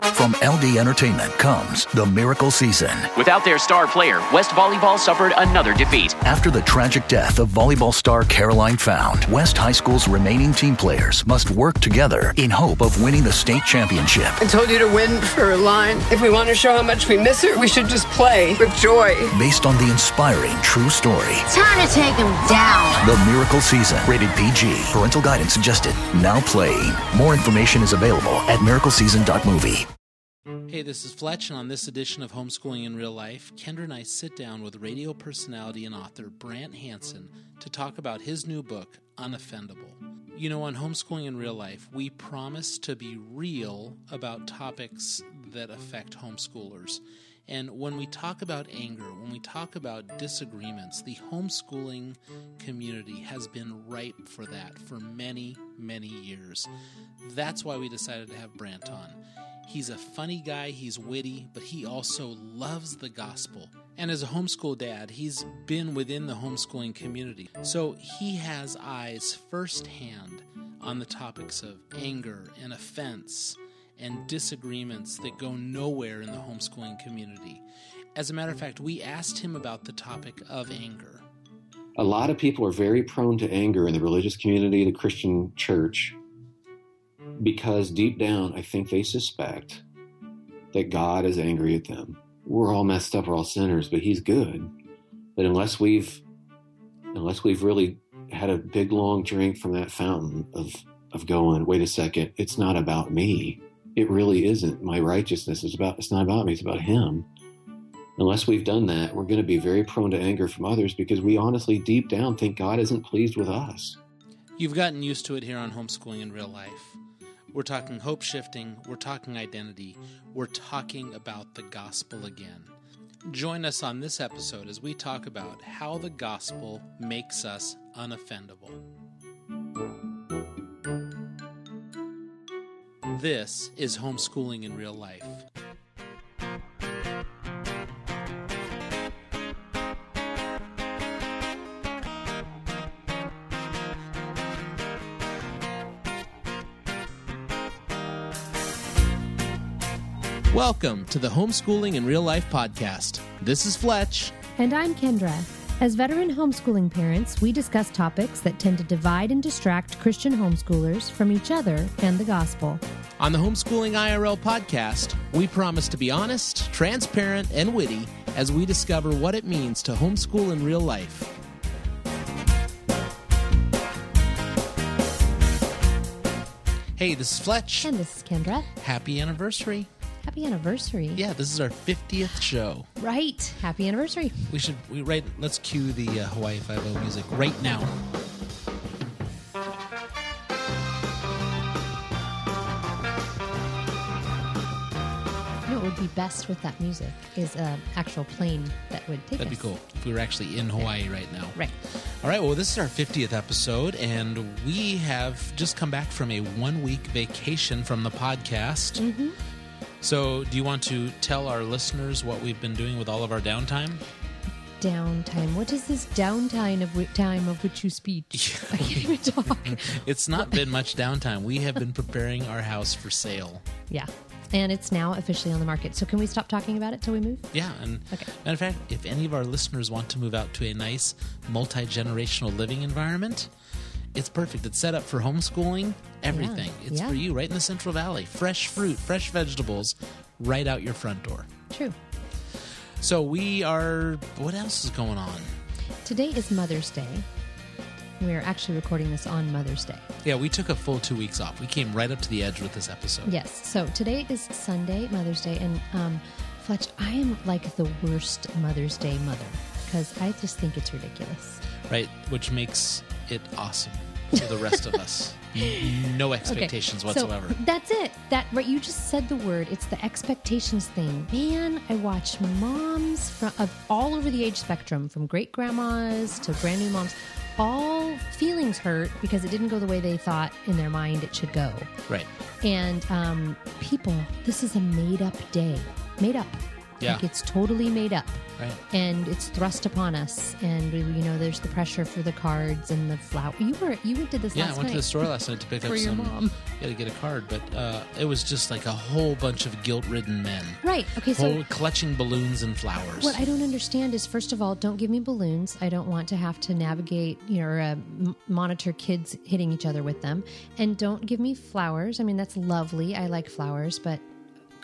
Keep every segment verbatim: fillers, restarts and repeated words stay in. From L D Entertainment comes The Miracle Season. Without their star player, West Volleyball suffered another defeat. After the tragic death of volleyball star Caroline Found, West High School's remaining team players must work together in hope of winning the state championship. I told you to win for a line. If we want to show how much we miss her, we should just play with joy. Based on the inspiring true story. Time to take him down. The Miracle Season. Rated P G. Parental guidance suggested. Now playing. More information is available at miracle season dot movie. Hey, this is Fletch, and on this edition of Homeschooling in Real Life, Kendra and I sit down with radio personality and author Brant Hansen to talk about his new book, Unoffendable. You know, on Homeschooling in Real Life, we promise to be real about topics that affect homeschoolers. And when we talk about anger, when we talk about disagreements, the homeschooling community has been ripe for that for many, many years. That's why we decided to have Brant on. He's a funny guy, he's witty, but he also loves the gospel. And as a homeschool dad, he's been within the homeschooling community. So he has eyes firsthand on the topics of anger and offense and disagreements that go nowhere in the homeschooling community. As a matter of fact, we asked him about the topic of anger. A lot of people are very prone to anger in the religious community, the Christian church, because deep down, I think they suspect that God is angry at them. We're all messed up, we're all sinners, but he's good. But unless we've unless we've really had a big, long drink from that fountain of, of going, wait a second, it's not about me. It really isn't. My righteousness is about, it's not about me, it's about him. Unless we've done that, we're going to be very prone to anger from others because we honestly, deep down, think God isn't pleased with us. You've gotten used to it here on Homeschooling in Real Life. We're talking hope shifting, we're talking identity, we're talking about the gospel again. Join us on this episode as we talk about how the gospel makes us unoffendable. This is Homeschooling in Real Life. Welcome to the Homeschooling in Real Life podcast. This is Fletch. And I'm Kendra. As veteran homeschooling parents, we discuss topics that tend to divide and distract Christian homeschoolers from each other and the gospel. On the Homeschooling I R L podcast, we promise to be honest, transparent, and witty as we discover what it means to homeschool in real life. Hey, this is Fletch. And this is Kendra. Happy anniversary. Happy anniversary. Yeah, this is our fiftieth show. Right. Happy anniversary. We should, we right, let's cue the uh, Hawaii five oh music right now. You know what would be best with that music is an actual plane that would take That'd us. That'd be cool if we were actually in Hawaii right now. Right. All right, well, this is our fiftieth episode, and we have just come back from a one-week vacation from the podcast. Mm-hmm. So do you want to tell our listeners what we've been doing with all of our downtime? Downtime. What is this downtime of which, time of which you speak? I can't even talk. It's not been much downtime. We have been preparing our house for sale. Yeah. And it's now officially on the market. So can we stop talking about it till we move? Yeah. And okay. Matter of fact, if any of our listeners want to move out to a nice multi-generational living environment, it's perfect. It's set up for homeschooling, everything. Yeah, it's yeah. for you, right in the Central Valley. Fresh fruit, fresh vegetables, right out your front door. True. So we are, what else is going on? Today is Mother's Day. We're actually recording this on Mother's Day. Yeah, we took a full two weeks off. We came right up to the edge with this episode. Yes. So today is Sunday, Mother's Day. And um, Fletch, I am like the worst Mother's Day mother because I just think it's ridiculous. Right, which makes it awesome for the rest of us. No expectations okay, so whatsoever. That's it. That right. You just said the word. It's the expectations thing. Man, I watched moms from of all over the age spectrum, from great grandmas to brand new moms, all feelings hurt because it didn't go the way they thought in their mind it should go. Right. And um, people, this is a made up day. Made up. Yeah. Like, it's totally made up. Right. And it's thrust upon us. And, you know, there's the pressure for the cards and the flower. You were you did this yeah, last night. Yeah, I went night. to the store last night to pick up some. Mom. You had to get a card. But uh, it was just like a whole bunch of guilt-ridden men. Right. Okay, whole, so... clutching balloons and flowers. What I don't understand is, first of all, don't give me balloons. I don't want to have to navigate, you know, or uh, m- monitor kids hitting each other with them. And don't give me flowers. I mean, that's lovely. I like flowers, but...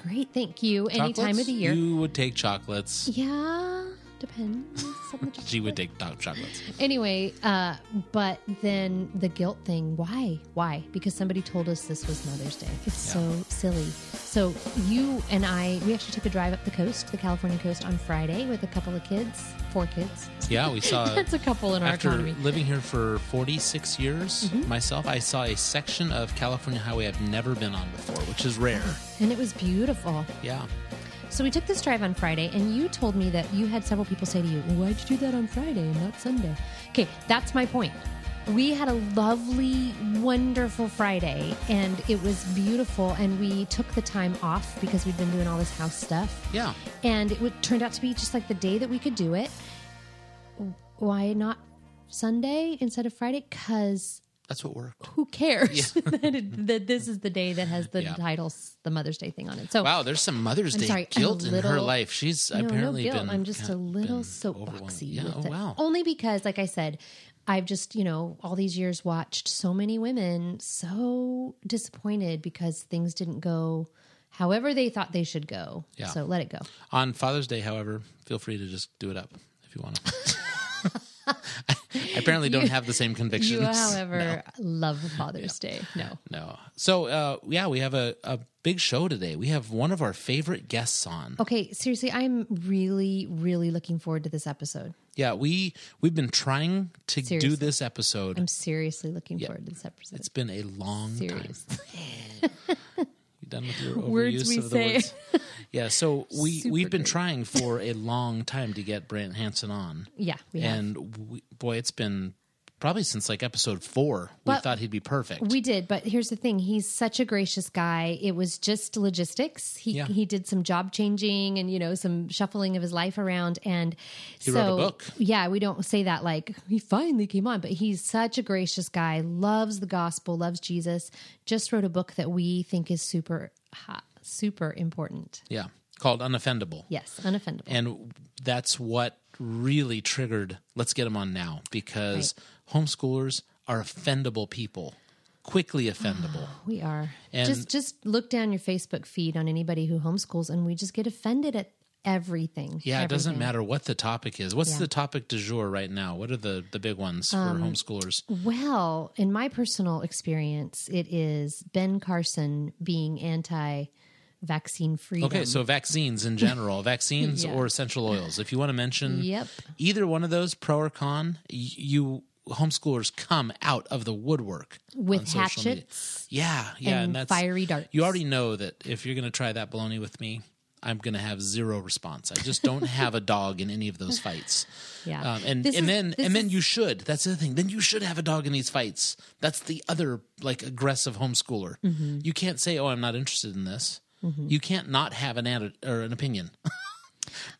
Great, thank you. Chocolates? Any time of the year. You would take chocolates. Yeah, depends. Chocolate. She would take chocolates. Anyway, uh, but then the guilt thing, why? Why? Because somebody told us this was Mother's Day. It's yeah. so silly. So you and I, we actually took a drive up the coast, the California coast, on Friday with a couple of kids, four kids. Yeah, we saw... That's a couple in our economy. After living here for forty-six years, mm-hmm. myself, I saw a section of California highway I've never been on before, which is rare. And it was beautiful. Yeah. So we took this drive on Friday, and you told me that you had several people say to you, well, why'd you do that on Friday and not Sunday? Okay, that's my point. We had a lovely, wonderful Friday, and it was beautiful, and we took the time off because we'd been doing all this house stuff. Yeah. And it would, turned out to be just like the day that we could do it. Why not Sunday instead of Friday? Because... That's what worked. Who cares yeah. that, it, that this is the day that has the yeah. title, the Mother's Day thing on it? So wow, there's some Mother's Day sorry, guilt little, in her life. She's no, apparently no guilt. been. I'm just a little soapboxy. Yeah, with oh, it. Wow. Only because, like I said, I've just, you know, all these years watched so many women so disappointed because things didn't go however they thought they should go. Yeah. So let it go. On Father's Day, however, feel free to just do it up if you want to. I apparently don't you, have the same convictions. You, however, no. love Father's yeah. Day. No. No. So, uh, yeah, we have a, a big show today. We have one of our favorite guests on. Okay, seriously, I'm really, really looking forward to this episode. Yeah, we, we've been trying to seriously. do this episode. I'm seriously looking yeah. forward to this episode. It's been a long seriously. time. Done with your overuse words we of the say. words. Yeah, so we, we've been great. trying for a long time to get Brant Hansen on. Yeah, we have. And we, boy, it's been probably since like episode four. But we thought he'd be perfect. We did, but here's the thing. He's such a gracious guy. It was just logistics. He yeah. he did some job changing and, you know, some shuffling of his life around. And he so, wrote a book. Yeah, we don't say that like, he finally came on, but he's such a gracious guy, loves the gospel, loves Jesus, just wrote a book that we think is super hot, super important. Yeah, called Unoffendable. Yes, Unoffendable. And that's what really triggered, let's get him on now, because... Right. Homeschoolers are offendable people, quickly offendable. Oh, we are. And just just look down your Facebook feed on anybody who homeschools, and we just get offended at everything. Yeah, everything. It doesn't matter what the topic is. What's yeah. the topic du jour right now? What are the, the big ones for um, homeschoolers? Well, in my personal experience, it is Ben Carson being anti vaccine freedom. Okay, so vaccines in general, vaccines yeah. or essential oils. If you want to mention yep. either one of those, pro or con, y- you... homeschoolers come out of the woodwork with hatchets yeah yeah and, and that's fiery darts. You already know that if you're going to try that baloney with me, I'm going to have zero response. I just don't have a dog in any of those fights. Yeah. Um, and, and is, then, and is, then you should, that's the thing. Then you should have a dog in these fights. That's the other like aggressive homeschooler. Mm-hmm. You can't say, oh, I'm not interested in this. Mm-hmm. You can't not have an ad or an opinion.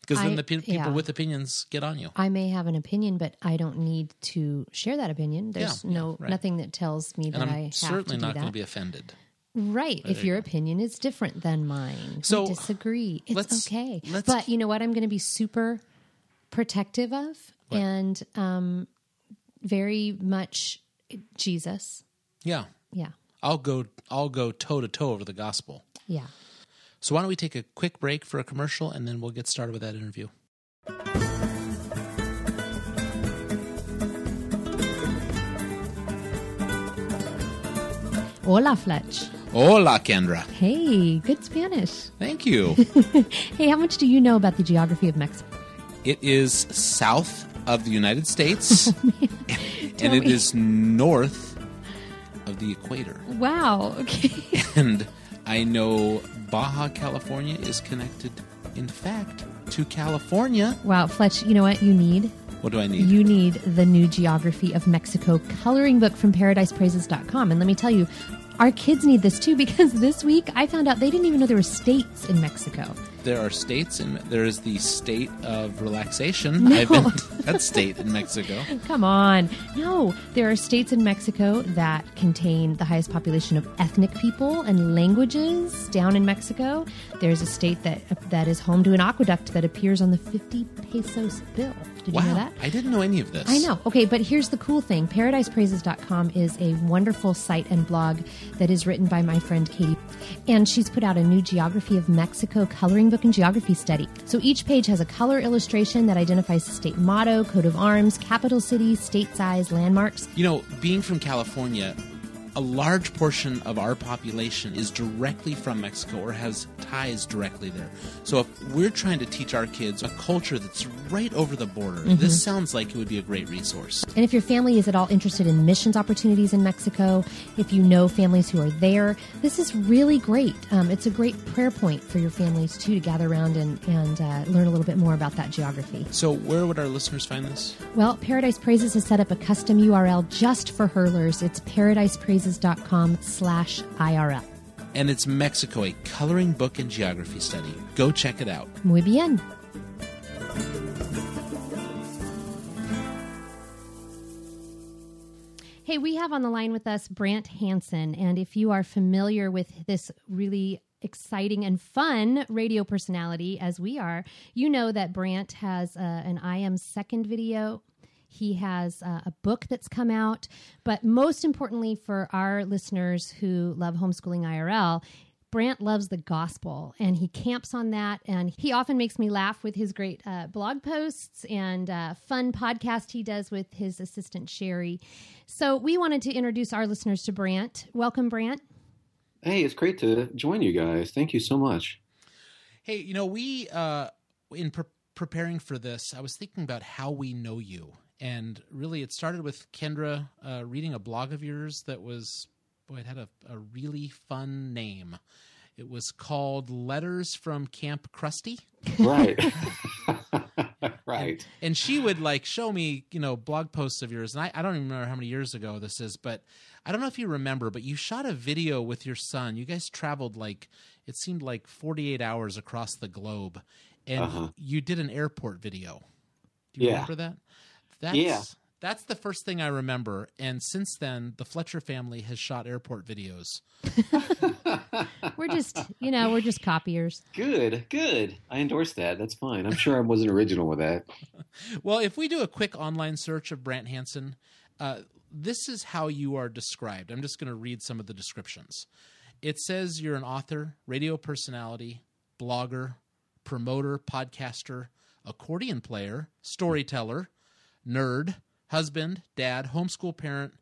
Because then the pe- people yeah. with opinions get on you. I may have an opinion, but I don't need to share that opinion. There's yeah, no yeah, right. nothing that tells me and that I'm I have to do that. I'm certainly not going to be offended. Right, but if your you opinion is different than mine. So we disagree. It's let's, okay. Let's, but you know what I'm going to be super protective of? What? And um, very much Jesus. Yeah. Yeah. I'll go I'll go toe-to-toe over the gospel. Yeah. So why don't we take a quick break for a commercial, and then we'll get started with that interview. Hola, Fletch. Hola, Kendra. Hey, good Spanish. Thank you. Hey, how much do you know about the geography of Mexico? It is south of the United States, oh, and, and it is north of the equator. Wow, okay. And... I know Baja California is connected, in fact, to California. Wow, Fletch, you know what you need? What do I need? You need the new Geography of Mexico coloring book from Paradise Praises dot com. And let me tell you, our kids need this too, because this week I found out they didn't even know there were states in Mexico. there are states, and there is the state of relaxation. No. I've been to that state in Mexico. Come on. No, there are states in Mexico that contain the highest population of ethnic people and languages. Down in Mexico, there's a state that that is home to an aqueduct that appears on the fifty pesos bill. Did wow. you know that? I didn't know any of this. I know. Okay, but here's the cool thing. Paradise Praises dot com is a wonderful site and blog that is written by my friend Katie. And she's put out a new Geography of Mexico coloring book and geography study. So each page has a color illustration that identifies the state motto, coat of arms, capital city, state size, landmarks. You know, being from California, a large portion of our population is directly from Mexico or has ties directly there. So if we're trying to teach our kids a culture that's right over the border, mm-hmm. this sounds like it would be a great resource. And if your family is at all interested in missions opportunities in Mexico, if you know families who are there, this is really great. Um, it's a great prayer point for your families, too, to gather around and, and uh, learn a little bit more about that geography. So where would our listeners find this? Well, Paradise Praises has set up a custom U R L just for hurlers. It's paradise praises dot com slash I R L. And it's Mexico, a coloring book and geography study. Go check it out. Muy bien. Hey, we have on the line with us Brant Hansen. And if you are familiar with this really exciting and fun radio personality, as we are, you know that Brant has uh, an I Am Second video. He has uh, a book that's come out. But most importantly for our listeners who love homeschooling I R L, Brant loves the gospel, and he camps on that, and he often makes me laugh with his great uh, blog posts and uh, fun podcast he does with his assistant, Sherry. So we wanted to introduce our listeners to Brant. Welcome, Brant. Hey, it's great to join you guys. Thank you so much. Hey, you know, we, uh, in pre- preparing for this, I was thinking about how we know you. And really, it started with Kendra uh, reading a blog of yours that was, boy, it had a, a really fun name. It was called Letters from Camp Krusty. Right. Right. And, and she would, like, show me, you know, blog posts of yours. And I, I don't even remember how many years ago this is, but I don't know if you remember, but you shot a video with your son. You guys traveled, like, it seemed like forty-eight hours across the globe. And uh-huh. you did an airport video. Do you yeah. remember that? That's, yeah. that's the first thing I remember. And since then, the Fletcher family has shot airport videos. We're just, you know, we're just copiers. Good, good. I endorse that. That's fine. I'm sure I wasn't original with that. Well, if we do a quick online search of Brant Hansen, uh, this is how you are described. I'm just going to read some of the descriptions. It says you're an author, radio personality, blogger, promoter, podcaster, accordion player, storyteller, nerd, husband, dad, homeschool parent,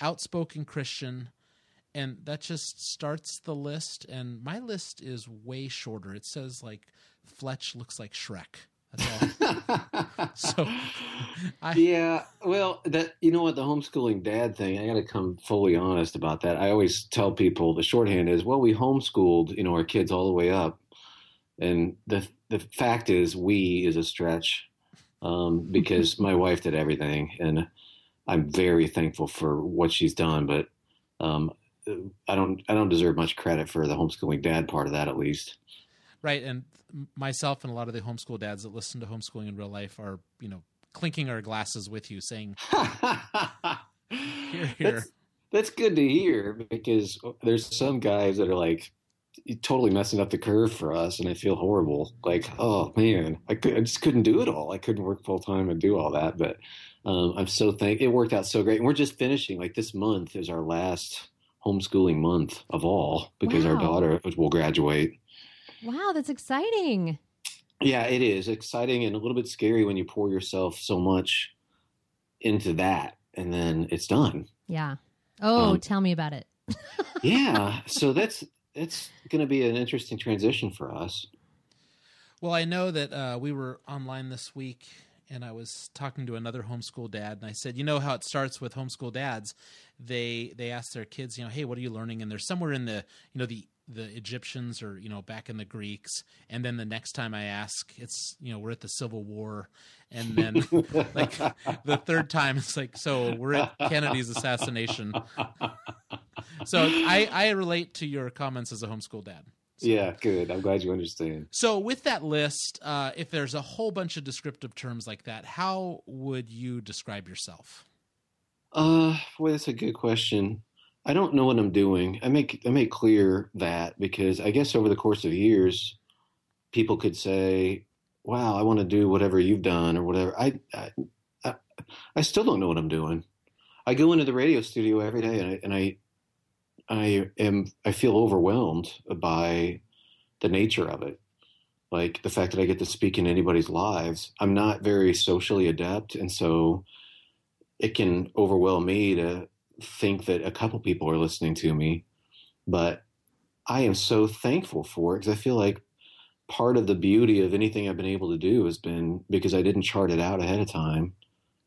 outspoken Christian, and that just starts the list. And my list is way shorter. It says, like, Fletch looks like Shrek. That's all. so, I, yeah. Well, that you know what the homeschooling dad thing. I got to come fully honest about that. I always tell people the shorthand is, well, we homeschooled, you know, our kids all the way up, and the the fact is, we is a stretch. Um, because my wife did everything, and I'm very thankful for what she's done, but um, I don't I don't deserve much credit for the homeschooling dad part of that, at least. Right, and myself and a lot of the homeschool dads that listen to Homeschooling in Real Life are, you know, clinking our glasses with you, saying, "Here, here." That's, that's good to hear, because there's some guys that are like, you're totally messing up the curve for us, and I feel horrible. Like, oh man, I, could, I just couldn't do it all. I couldn't work full time and do all that. But um, I'm so thankful. It worked out so great. And we're just finishing. Like, this month is our last homeschooling month of all, because wow. our daughter will graduate. Wow, that's exciting. Yeah, it is exciting and a little bit scary when you pour yourself so much into that, and then it's done. Yeah. Oh, um, tell me about it. yeah. So that's. It's going to be an interesting transition for us. Well, I know that uh, we were online this week, and I was talking to another homeschool dad, and I said, you know how it starts with homeschool dads? They they ask their kids, you know, hey, what are you learning? And they're somewhere in the, you know, the, the Egyptians or, you know, back in the Greeks. And then the next time I ask, it's, you know, we're at the Civil War. And then like the third time, it's like, so we're at Kennedy's assassination. So I, I relate to your comments as a homeschool dad. So, yeah, good. I'm glad you understand. So with that list, uh, if there's a whole bunch of descriptive terms like that, how would you describe yourself? Uh, boy, that's a good question. I don't know what I'm doing. I make I make clear that, because I guess over the course of years, people could say, wow, I want to do whatever you've done or whatever. I, I, I, I still don't know what I'm doing. I go into the radio studio every day and I, and I, I am, I feel overwhelmed by the nature of it. Like the fact that I get to speak in anybody's lives. I'm not very socially adept. And so it can overwhelm me to think that a couple people are listening to me, but I am so thankful for it, because I feel like part of the beauty of anything I've been able to do has been because I didn't chart it out ahead of time.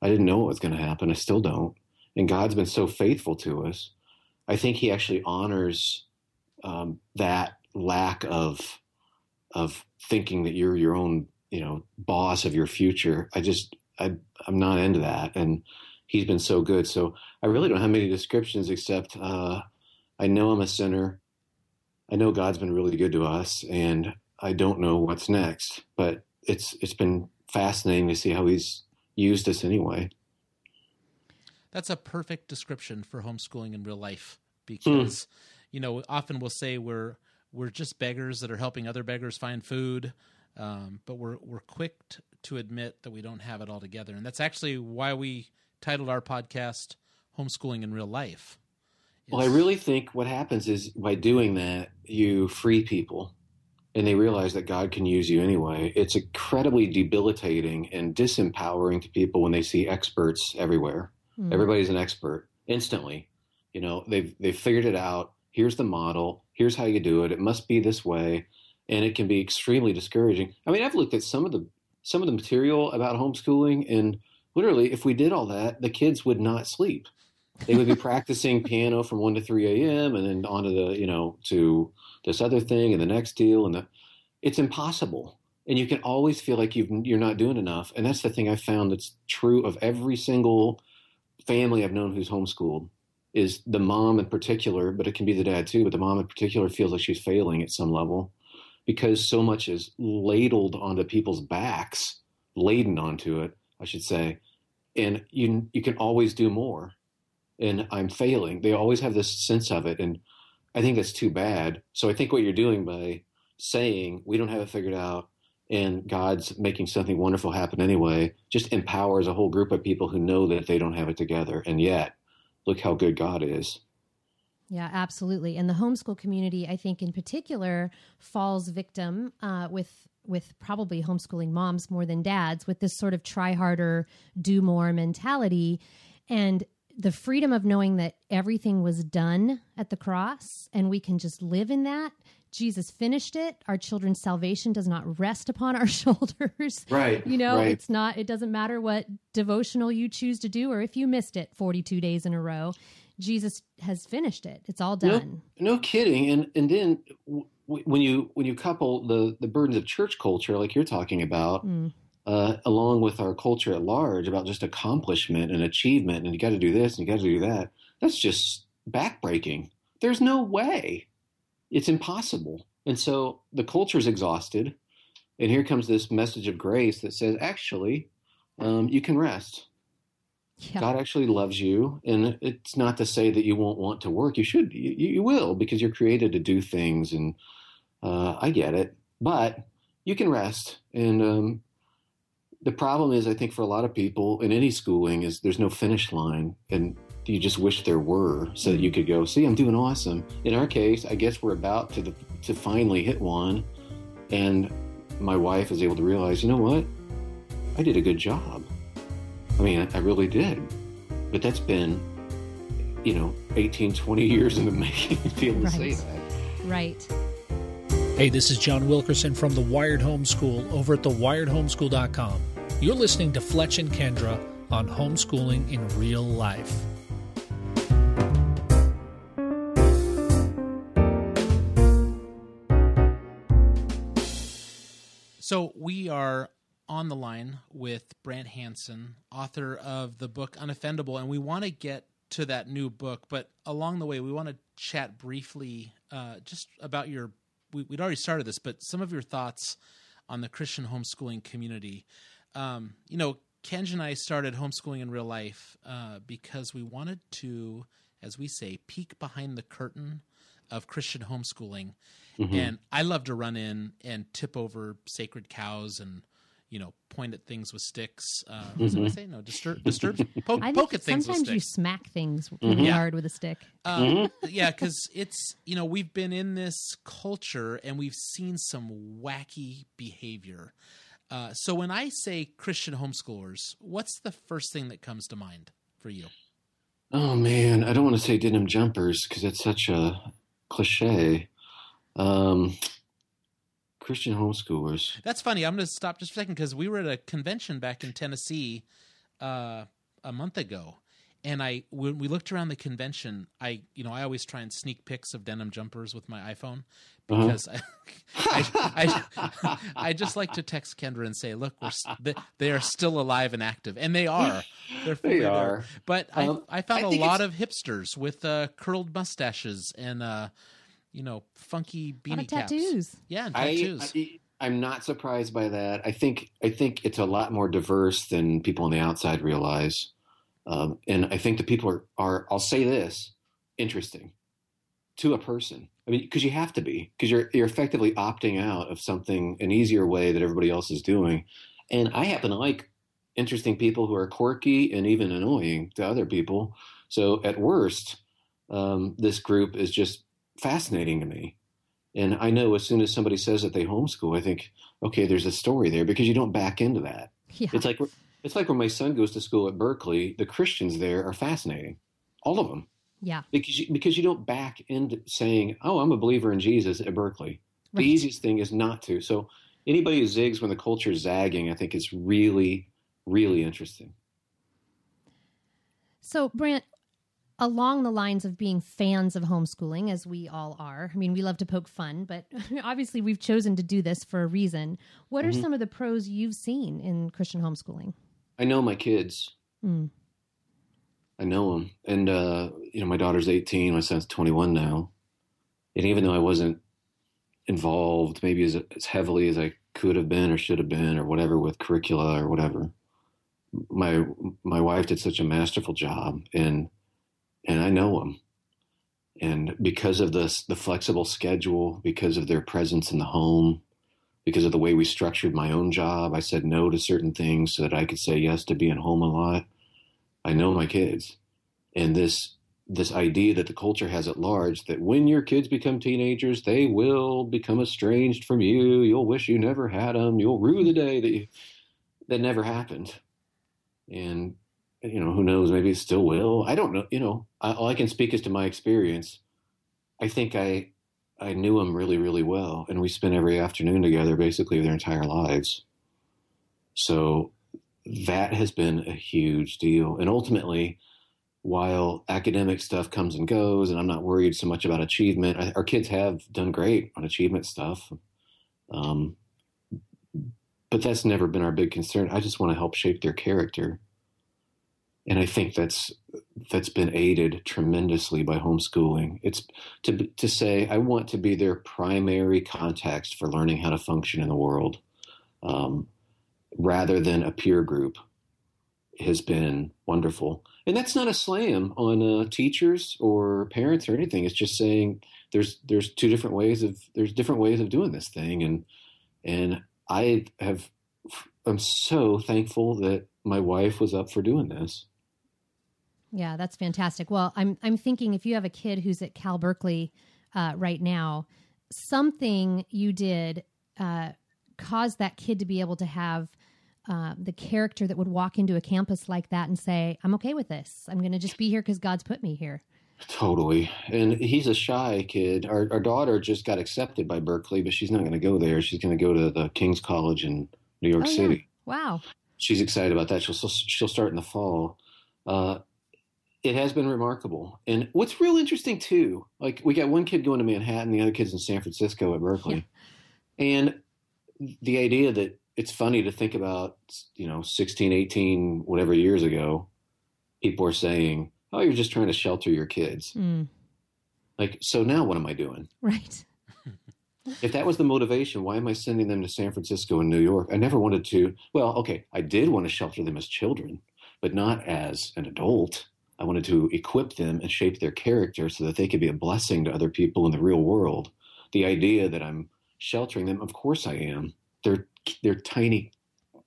I didn't know what was going to happen. I still don't. And God's been so faithful to us. I think he actually honors um, that lack of of thinking that you're your own, you know, boss of your future. I just, I, I'm not into that. And he's been so good. So I really don't have many descriptions except uh, I know I'm a sinner. I know God's been really good to us. And I don't know what's next. But it's it's been fascinating to see how he's used us anyway. That's a perfect description for homeschooling in real life, because, mm. you know, often we'll say we're we're just beggars that are helping other beggars find food, um, but we're we're quick t- to admit that we don't have it all together. And that's actually why we titled our podcast Homeschooling in Real Life. It's, well, I really think what happens is by doing that, you free people, and they realize that God can use you anyway. It's incredibly debilitating and disempowering to people when they see experts everywhere. Everybody's an expert instantly. You know, they've, they've figured it out. Here's the model. Here's how you do it. It must be this way. And it can be extremely discouraging. I mean, I've looked at some of the, some of the material about homeschooling, and literally if we did all that, the kids would not sleep. They would be practicing piano from one to three a.m. and then onto the, you know, to this other thing and the next deal. And the, it's impossible. And you can always feel like you've, you're not doing enough. And that's the thing I found that's true of every single family I've known who's homeschooled, is the mom in particular, but it can be the dad too, but the mom in particular feels like she's failing at some level because so much is ladled onto people's backs, laden onto it, I should say. And you you can always do more. And I'm failing. They always have this sense of it. And I think that's too bad. So I think what you're doing by saying we don't have it figured out and God's making something wonderful happen anyway, just empowers a whole group of people who know that they don't have it together. And yet, look how good God is. Yeah, absolutely. And the homeschool community, I think in particular, falls victim uh, with with probably homeschooling moms more than dads, with this sort of try harder, do more mentality. And the freedom of knowing that everything was done at the cross and we can just live in that. Jesus finished it. Our children's salvation does not rest upon our shoulders. Right. You know, right. It's not, it doesn't matter what devotional you choose to do or if you missed it forty-two days in a row. Jesus has finished it. It's all done. No, no kidding. And and then w- when you when you couple the, the burdens of church culture, like you're talking about, mm. uh, along with our culture at large about just accomplishment and achievement, and you got to do this and you got to do that, that's just backbreaking. There's no way. It's impossible. And so the culture is exhausted. And here comes this message of grace that says, actually, um, you can rest. Yeah. God actually loves you. And it's not to say that you won't want to work. You should. You, you will, because you're created to do things. And uh, I get it. But you can rest. And um, the problem is, I think, for a lot of people in any schooling is there's no finish line. And you just wish there were, so that you could go, see, I'm doing awesome. In our case, I guess we're about to the, to finally hit one. And my wife is able to realize, you know what? I did a good job. I mean, I really did. But that's been, you know, eighteen, twenty years in the making to be able to say that. Right. Hey, this is John Wilkerson from The Wired Homeschool over at the wired homeschool dot com. You're listening to Fletch and Kendra on Homeschooling in Real Life. So we are on the line with Brant Hansen, author of the book Unoffendable, and we want to get to that new book. But along the way, we want to chat briefly uh, just about your we, we'd already started this, but some of your thoughts on the Christian homeschooling community. Um, you know, Kenj and I started Homeschooling in Real Life uh, because we wanted to, as we say, peek behind the curtain of Christian homeschooling. Mm-hmm. And I love to run in and tip over sacred cows and, you know, point at things with sticks. Uh, mm-hmm. What did I say? No, disturb, disturb, poke, poke at things with sticks. Sometimes you smack things mm-hmm. in the yard yeah. with a stick. Uh, mm-hmm. Yeah, because it's, you know, we've been in this culture and we've seen some wacky behavior. Uh, so when I say Christian homeschoolers, what's the first thing that comes to mind for you? Oh, man, I don't want to say denim jumpers because it's such a cliche. Um, Christian homeschoolers. That's funny. I'm going to stop just for a second because we were at a convention back in Tennessee uh, a month ago. And I, when we looked around the convention, I, you know, I always try and sneak pics of denim jumpers with my iPhone because uh-huh. I, I, I, I just like to text Kendra and say, "Look, we're st- they are still alive and active," and they are. They're they are. There. But um, I, I found I a lot it's... of hipsters with uh, curled mustaches and, uh, you know, funky beanie caps. Tattoos. Yeah, and tattoos. I, I... I'm not surprised by that. I think I think it's a lot more diverse than people on the outside realize. Um, and I think the people are, are, I'll say this, interesting to a person. I mean, because you have to be, because you're you're effectively opting out of something, an easier way that everybody else is doing. And I happen to like interesting people who are quirky and even annoying to other people. So at worst, um, this group is just fascinating to me. And I know as soon as somebody says that they homeschool, I think, okay, there's a story there because you don't back into that. Yeah. It's like we're, It's like when my son goes to school at Berkeley, the Christians there are fascinating, all of them. Yeah. Because you, because you don't back into saying, oh, I'm a believer in Jesus at Berkeley. Right. The easiest thing is not to. So anybody who zigs when the culture is zagging, I think is really, really interesting. So, Brant, along the lines of being fans of homeschooling, as we all are, I mean, we love to poke fun, but obviously we've chosen to do this for a reason. What are mm-hmm. some of the pros you've seen in Christian homeschooling? I know my kids. Mm. I know them. And, uh, you know, my daughter's eighteen. My son's twenty-one now. And even though I wasn't involved maybe as, as heavily as I could have been or should have been or whatever with curricula or whatever, my my wife did such a masterful job. And and I know them. And because of the, the flexible schedule, because of their presence in the home, because of the way we structured my own job, I said no to certain things so that I could say yes to being home a lot. I know my kids. And this this idea that the culture has at large, that when your kids become teenagers, they will become estranged from you. You'll wish you never had them. You'll rue the day that you, that never happened. And, you know, who knows, maybe it still will. I don't know. You know, I, all I can speak is to my experience. I think I... I knew them really, really well, and we spent every afternoon together basically their entire lives. So that has been a huge deal. And ultimately, while academic stuff comes and goes, and I'm not worried so much about achievement, I, our kids have done great on achievement stuff. Um, but that's never been our big concern. I just want to help shape their character. And I think that's that's been aided tremendously by homeschooling. It's to to say I want to be their primary context for learning how to function in the world, um, rather than a peer group, has been wonderful. And that's not a slam on uh, teachers or parents or anything. It's just saying there's there's two different ways of there's different ways of doing this thing. And and I have I'm so thankful that my wife was up for doing this. Yeah, that's fantastic. Well, I'm I'm thinking if you have a kid who's at Cal Berkeley uh, right now, something you did uh, caused that kid to be able to have uh, the character that would walk into a campus like that and say, "I'm okay with this. I'm going to just be here because God's put me here." Totally. And he's a shy kid. Our, our daughter just got accepted by Berkeley, but she's not going to go there. She's going to go to the King's College in New York oh, City. Yeah. Wow. She's excited about that. She'll she'll start in the fall. Uh, It has been remarkable. And what's real interesting too, like we got one kid going to Manhattan, the other kid's in San Francisco at Berkeley. Yeah. And the idea that it's funny to think about, you know, sixteen, eighteen, whatever years ago, people are saying, oh, you're just trying to shelter your kids. Mm. Like, so now what am I doing? Right. If that was the motivation, why am I sending them to San Francisco and New York? I never wanted to. Well, okay, I did want to shelter them as children, but not as an adult. I wanted to equip them and shape their character so that they could be a blessing to other people in the real world. The idea that I'm sheltering them, of course I am. They're they're tiny,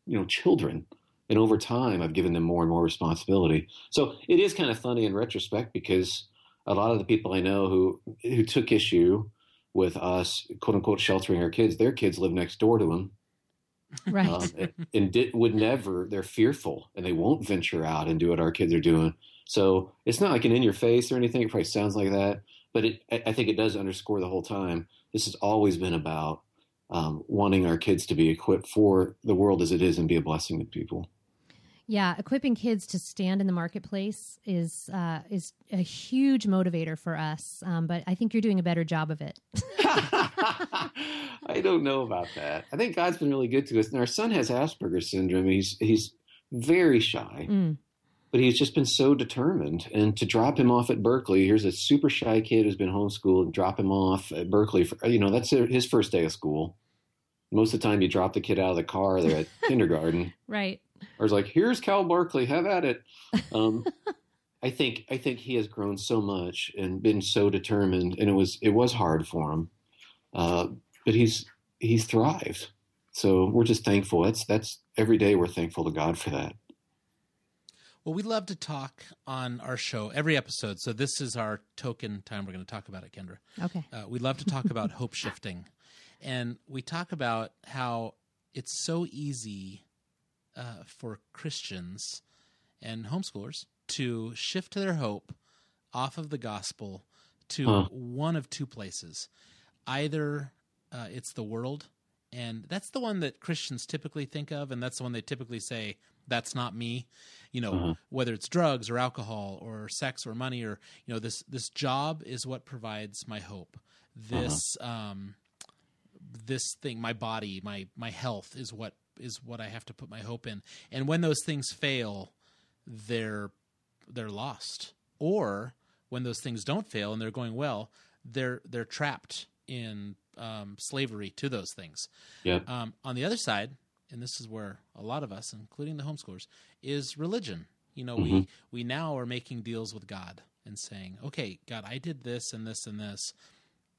you know, children. And over time, I've given them more and more responsibility. So it is kind of funny in retrospect, because a lot of the people I know who who took issue with us, quote unquote, sheltering our kids, their kids live next door to them. Right. Um, and and did, would never, they're fearful and they won't venture out and do what our kids are doing. So it's not like an in your face or anything. It probably sounds like that, but it, I think it does underscore the whole time. This has always been about um, wanting our kids to be equipped for the world as it is and be a blessing to people. Yeah, equipping kids to stand in the marketplace is uh, is a huge motivator for us, um, but I think you're doing a better job of it. I don't know about that. I think God's been really good to us. And our son has Asperger's syndrome. He's he's very shy, mm. but he's just been so determined. And to drop him off at Berkeley, here's a super shy kid who's been homeschooled, and drop him off at Berkeley for, you know, that's his first day of school. Most of the time, you drop the kid out of the car, they're at kindergarten, right? Or it's like, here's Cal Berkeley, have at it. Um, I think I think he has grown so much and been so determined, and it was it was hard for him, uh, but he's he's thrived. So we're just thankful. That's that's every day we're thankful to God for that. Well, we love to talk on our show every episode. So this is our token time. We're going to talk about it, Kendra. Okay. Uh, we love to talk about hope shifting, and we talk about how it's so easy. Uh, for Christians and homeschoolers to shift their hope off of the gospel to huh. one of two places. Either uh, it's the world, and that's the one that Christians typically think of, and that's the one they typically say, that's not me. You know, uh-huh. whether it's drugs or alcohol or sex or money or, you know, this this job is what provides my hope. This uh-huh. um, this thing, my body, my my health is what is what I have to put my hope in. And when those things fail, they're they're lost. Or when those things don't fail and they're going well, they're they're trapped in um, slavery to those things. Yeah. Um, on the other side, and this is where a lot of us, including the homeschoolers, is religion. You know, mm-hmm. we we now are making deals with God and saying, okay, God, I did this and this and this,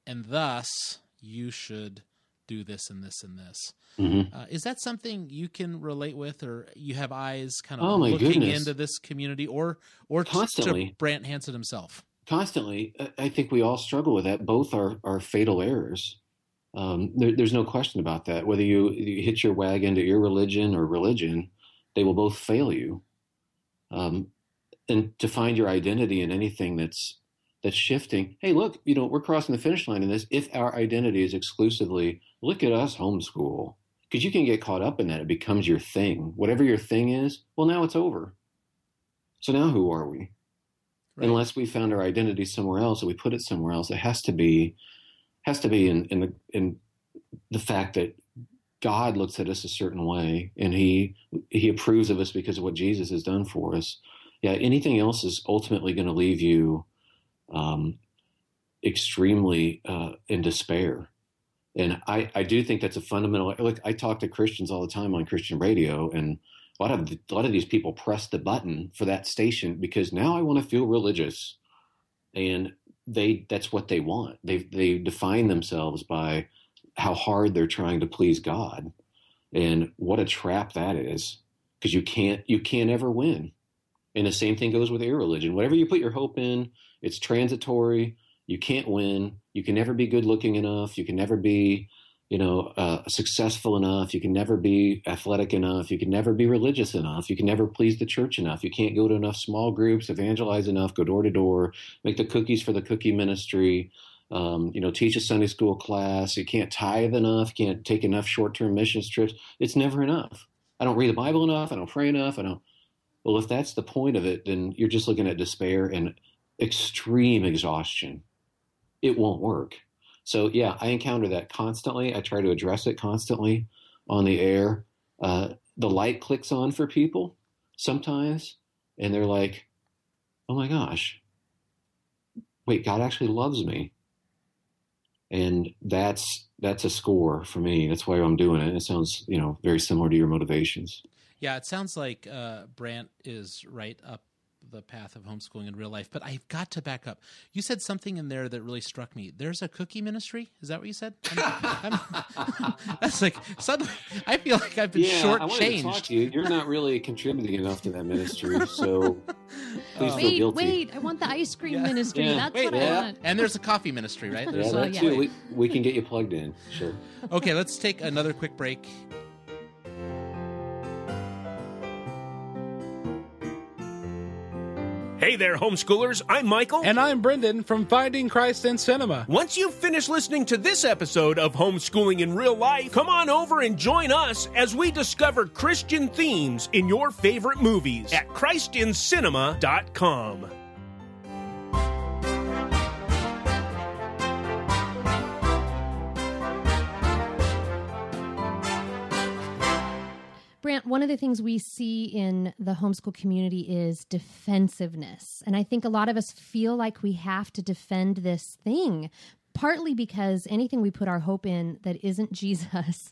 and thus you should do this and this and this. Mm-hmm. Uh, is that something you can relate with, or you have eyes kind of oh looking goodness. into this community, or or constantly to Brant Hansen himself? Constantly, I think we all struggle with that. Both are are fatal errors. Um, there, there's no question about that. Whether you, you hit your wagon to your religion or religion, they will both fail you. Um, and to find your identity in anything that's that's shifting. Hey, look, you know, we're crossing the finish line in this. If our identity is exclusively look at us homeschool, because you can get caught up in that. It becomes your thing. Whatever your thing is, well, now it's over. So now who are we? Right. Unless we found our identity somewhere else, or we put it somewhere else, it has to be has to be in, in the in the fact that God looks at us a certain way, and he he approves of us because of what Jesus has done for us. Yeah, anything else is ultimately going to leave you um, extremely uh, in despair. And I, I do think that's a fundamental. Look, I talk to Christians all the time on Christian radio, and a lot of a lot of these people press the button for that station because now I want to feel religious, and they that's what they want. They they define themselves by how hard they're trying to please God, and what a trap that is, because you can't you can't ever win. And the same thing goes with irreligion. Whatever you put your hope in, it's transitory. You can't win. You can never be good looking enough. You can never be, you know, uh, successful enough. You can never be athletic enough. You can never be religious enough. You can never please the church enough. You can't go to enough small groups, evangelize enough, go door to door, make the cookies for the cookie ministry, um, you know, teach a Sunday school class. You can't tithe enough. You can't take enough short-term missions trips. It's never enough. I don't read the Bible enough. I don't pray enough. I don't. Well, if that's the point of it, then you're just looking at despair and extreme exhaustion. It won't work. So yeah, I encounter that constantly. I try to address it constantly on the air. Uh, the light clicks on for people sometimes, and they're like, oh my gosh, wait, God actually loves me. And that's that's a score for me. That's why I'm doing it. It sounds, you know, very similar to your motivations. Yeah, it sounds like uh, Brant is right up the path of homeschooling in real life. But I've got to back up. You said something in there that really struck me. There's a cookie ministry. Is that what you said? I'm, I'm, that's like suddenly I feel like I've been yeah, shortchanged. I wanted to talk to you. You're not really contributing enough to that ministry, so please wait, feel guilty. Wait, I want the ice cream yeah. ministry. Yeah. That's wait, what yeah. I want. And there's a coffee ministry, right? There's yeah, that a, too. Yeah. We, we can get you plugged in. Sure. Okay, let's take another quick break. Hey there, homeschoolers. I'm Michael. And I'm Brendan from Finding Christ in Cinema. Once you've finished listening to this episode of Homeschooling in Real Life, come on over and join us as we discover Christian themes in your favorite movies at Christ in Cinema dot com. Brant, one of the things we see in the homeschool community is defensiveness. And I think a lot of us feel like we have to defend this thing, partly because anything we put our hope in that isn't Jesus,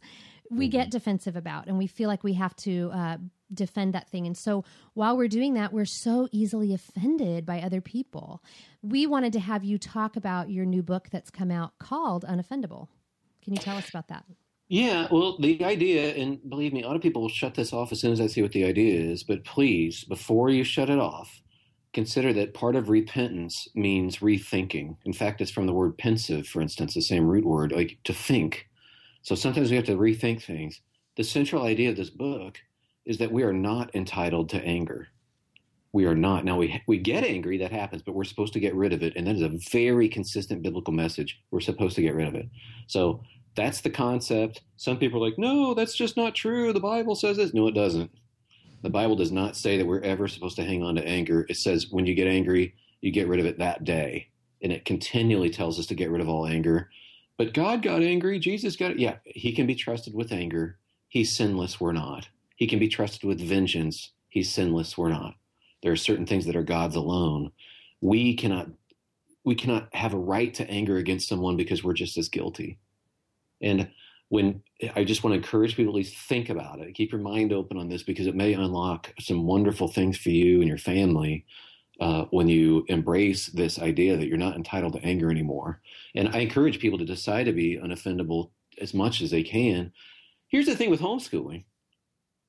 we get defensive about, and we feel like we have to uh, defend that thing. And so while we're doing that, we're so easily offended by other people. We wanted to have you talk about your new book that's come out called Unoffendable. Can you tell us about that? Yeah, well, the idea, and believe me, a lot of people will shut this off as soon as I see what the idea is, but please, before you shut it off, consider that part of repentance means rethinking. In fact, it's from the word pensive, for instance, the same root word, like to think. So sometimes we have to rethink things. The central idea of this book is that we are not entitled to anger. We are not. Now, we we get angry, that happens, but we're supposed to get rid of it, and that is a very consistent biblical message. We're supposed to get rid of it. So that's the concept. Some people are like, no, that's just not true. The Bible says this. No, it doesn't. The Bible does not say that we're ever supposed to hang on to anger. It says when you get angry, you get rid of it that day. And it continually tells us to get rid of all anger. But God got angry. Jesus got it. Yeah, he can be trusted with anger. He's sinless. We're not. He can be trusted with vengeance. He's sinless. We're not. There are certain things that are God's alone. We cannot, we cannot have a right to anger against someone because we're just as guilty. And when I just want to encourage people to at least think about it, keep your mind open on this because it may unlock some wonderful things for you and your family uh, when you embrace this idea that you're not entitled to anger anymore. And I encourage people to decide to be unoffendable as much as they can. Here's the thing with homeschooling.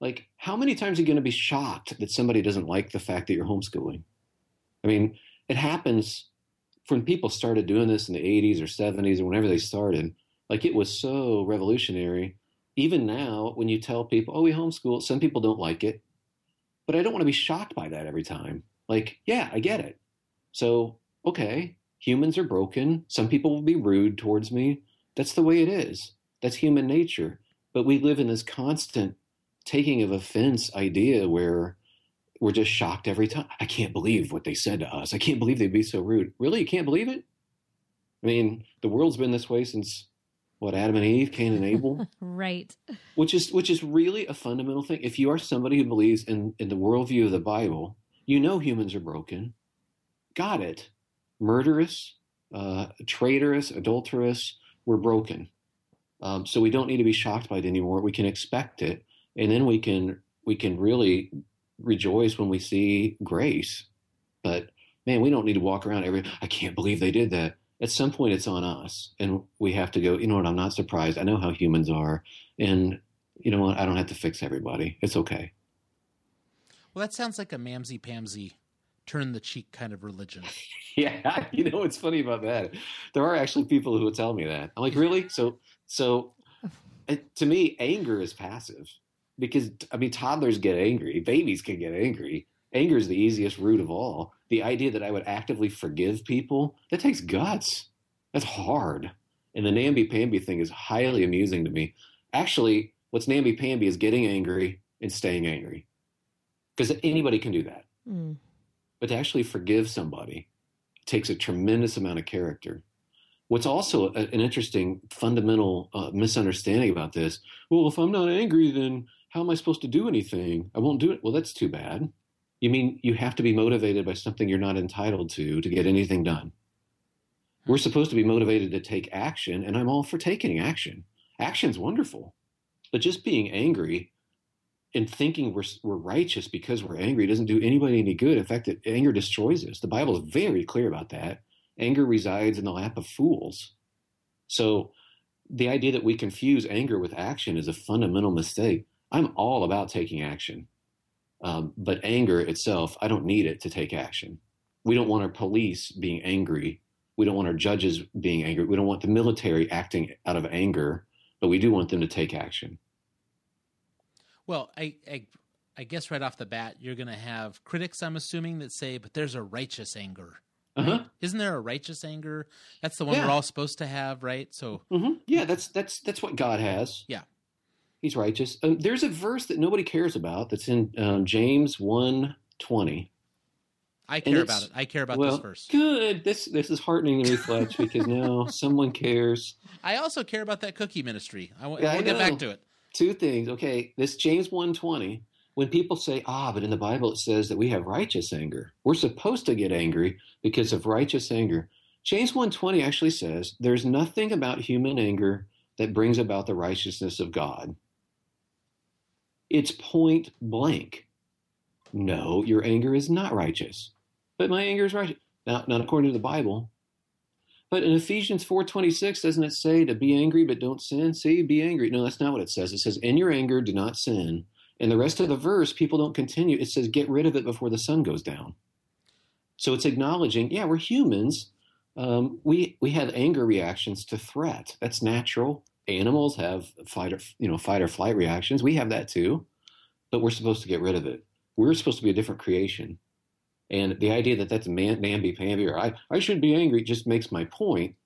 Like, how many times are you going to be shocked that somebody doesn't like the fact that you're homeschooling? I mean, it happens when people started doing this in the eighties or seventies or whenever they started. Like, it was so revolutionary. Even now, when you tell people, oh, we homeschool, some people don't like it. But I don't want to be shocked by that every time. Like, yeah, I get it. So, okay, humans are broken. Some people will be rude towards me. That's the way it is. That's human nature. But we live in this constant taking of offense idea where we're just shocked every time. I can't believe what they said to us. I can't believe they'd be so rude. Really? You can't believe it? I mean, the world's been this way since... what, Adam and Eve, Cain and Abel? Right. Which is which is really a fundamental thing. If you are somebody who believes in, in the worldview of the Bible, you know humans are broken. Got it. Murderous, uh, traitorous, adulterous, we're broken. Um, so we don't need to be shocked by it anymore. We can expect it. And then we can we can really rejoice when we see grace. But, man, we don't need to walk around every, I can't believe they did that. At some point, it's on us, and we have to go, you know what, I'm not surprised. I know how humans are, and you know what, I don't have to fix everybody. It's okay. Well, that sounds like a mamsy-pamsy, turn-the-cheek kind of religion. Yeah, you know what's funny about that? There are actually people who will tell me that. I'm like, really? So, so it, to me, anger is passive because, I mean, toddlers get angry. Babies can get angry. Anger is the easiest root of all. The idea that I would actively forgive people, that takes guts. That's hard. And the namby-pamby thing is highly amusing to me. Actually, what's namby-pamby is getting angry and staying angry. Because anybody can do that. Mm. But to actually forgive somebody takes a tremendous amount of character. What's also a, an interesting fundamental uh, misunderstanding about this, well, if I'm not angry, then how am I supposed to do anything? I won't do it. Well, that's too bad. You mean you have to be motivated by something you're not entitled to to get anything done. We're supposed to be motivated to take action, and I'm all for taking action. Action's wonderful. But just being angry and thinking we're we're righteous because we're angry doesn't do anybody any good. In fact, it, anger destroys us. The Bible is very clear about that. Anger resides in the lap of fools. So the idea that we confuse anger with action is a fundamental mistake. I'm all about taking action. Um, but anger itself, I don't need it to take action. We don't want our police being angry. We don't want our judges being angry. We don't want the military acting out of anger, but we do want them to take action. Well, I I, I guess right off the bat, you're going to have critics, I'm assuming, that say, but there's a righteous anger. Right? Uh-huh. Isn't there a righteous anger? That's the one yeah. we're all supposed to have, right? So mm-hmm. Yeah, that's that's that's what God has. Yeah. He's righteous. Um, there's a verse that nobody cares about that's in um, James one twenty. I care about it. I care about well, this verse. Good. This this is heartening to reflect because now someone cares. I also care about that cookie ministry. I, w- yeah, I we'll get back to it. Two things. Okay, this James one twenty, when people say, ah, but in the Bible it says that we have righteous anger. We're supposed to get angry because of righteous anger. James one twenty actually says there's nothing about human anger that brings about the righteousness of God. It's point blank. No, your anger is not righteous. But my anger is righteous. Not, not according to the Bible. But in Ephesians four twenty-six, doesn't it say to be angry but don't sin? See, be angry. No, that's not what it says. It says, in your anger, do not sin. And the rest of the verse, people don't continue. It says, get rid of it before the sun goes down. So it's acknowledging, yeah, we're humans. Um, we we have anger reactions to threat. That's natural. Animals have fight or, you know, fight or flight reactions. We have that too. But we're supposed to get rid of it. We're supposed to be a different creation. And the idea that that's man, namby-pamby or I, I should be angry just makes my point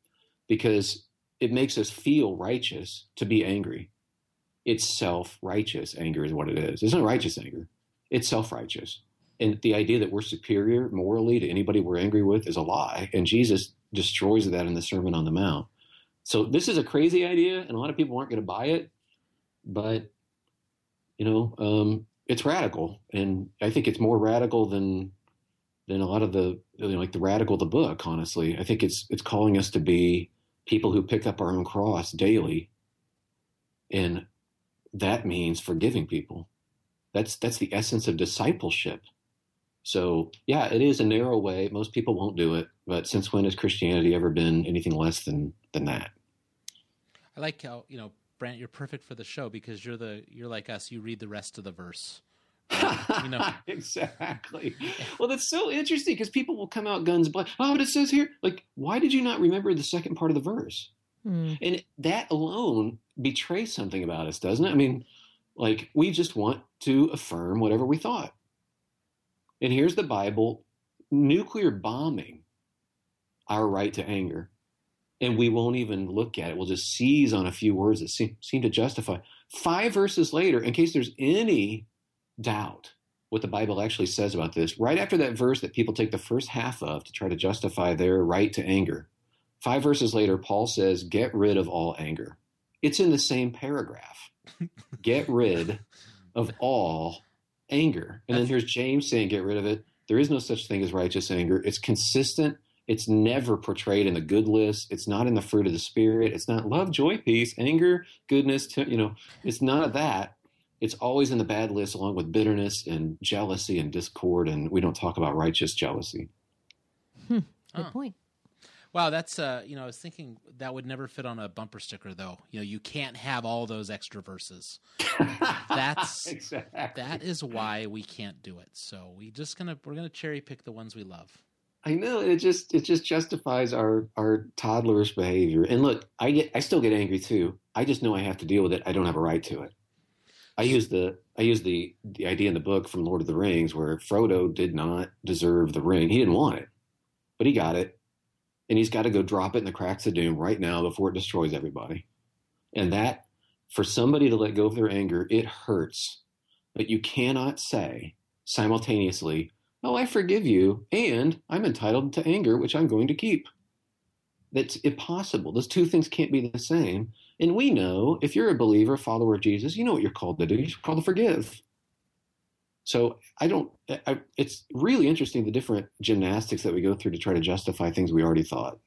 because it makes us feel righteous to be angry. It's self-righteous anger is what it is. It's not righteous anger. It's self-righteous. And the idea that we're superior morally to anybody we're angry with is a lie. And Jesus destroys that in the Sermon on the Mount. So this is a crazy idea, and a lot of people aren't going to buy it. But, you know... um, it's radical, and I think it's more radical than than a lot of the you know, like the radical the book. Honestly, I think it's it's calling us to be people who pick up our own cross daily, and that means forgiving people. That's that's the essence of discipleship. So yeah, it is a narrow way. Most people won't do it, but since when has Christianity ever been anything less than than that? I like how you know. Brant, you're perfect for the show because you're the you're like us. You read the rest of the verse. You know. Exactly. Well, that's so interesting because people will come out guns blazing. Oh, but it says here, like, why did you not remember the second part of the verse? Mm. And that alone betrays something about us, doesn't it? I mean, like, we just want to affirm whatever we thought. And here's the Bible, nuclear bombing our right to anger. And we won't even look at it. We'll just seize on a few words that seem, seem to justify. Five verses later, in case there's any doubt what the Bible actually says about this, right after that verse that people take the first half of to try to justify their right to anger, five verses later, Paul says, get rid of all anger. It's in the same paragraph. Get rid of all anger. And then here's James saying, get rid of it. There is no such thing as righteous anger. It's consistent. It's never portrayed in the good list. It's not in the fruit of the Spirit. It's not love, joy, peace, anger, goodness. T- you know, it's none of that. It's always in the bad list along with bitterness and jealousy and discord. And we don't talk about righteous jealousy. Hmm. Good oh. point. Wow. That's, uh, you know, I was thinking that would never fit on a bumper sticker though. You know, you can't have all those extra verses. That's, exactly. That is why we can't do it. So we just gonna, we're going to cherry pick the ones we love. I know it just it just justifies our, our toddlerish behavior. And look, I get I still get angry too. I just know I have to deal with it. I don't have a right to it. I use the I use the, the idea in the book from Lord of the Rings where Frodo did not deserve the ring. He didn't want it, but he got it, and he's got to go drop it in the cracks of doom right now before it destroys everybody. And that for somebody to let go of their anger, it hurts. But you cannot say simultaneously, oh, I forgive you, and I'm entitled to anger, which I'm going to keep. That's impossible. Those two things can't be the same. And we know, if you're a believer, follower of Jesus, you know what you're called to do. You're called to forgive. So I don't. I, it's really interesting, the different gymnastics that we go through to try to justify things we already thought.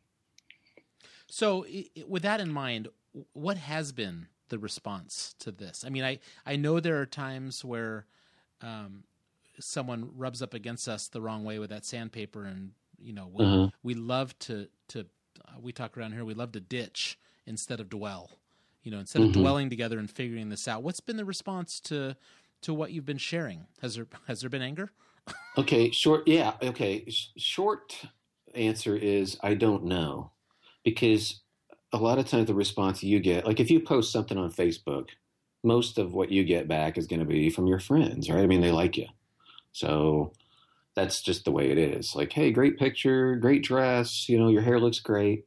So it, with that in mind, what has been the response to this? I mean, I, I know there are times where um, someone rubs up against us the wrong way with that sandpaper, and you know, we, mm-hmm. we love to to uh, we talk around here. We love to ditch instead of dwell. You know, instead of mm-hmm. dwelling together and figuring this out. What's been the response to to what you've been sharing? Has there has there been anger? Okay, short. Yeah. Okay, Sh- short answer is I don't know, because a lot of times the response you get, like if you post something on Facebook, most of what you get back is going to be from your friends, right? I mean, they like you. So that's just the way it is. Like, hey, great picture, great dress, you know, your hair looks great.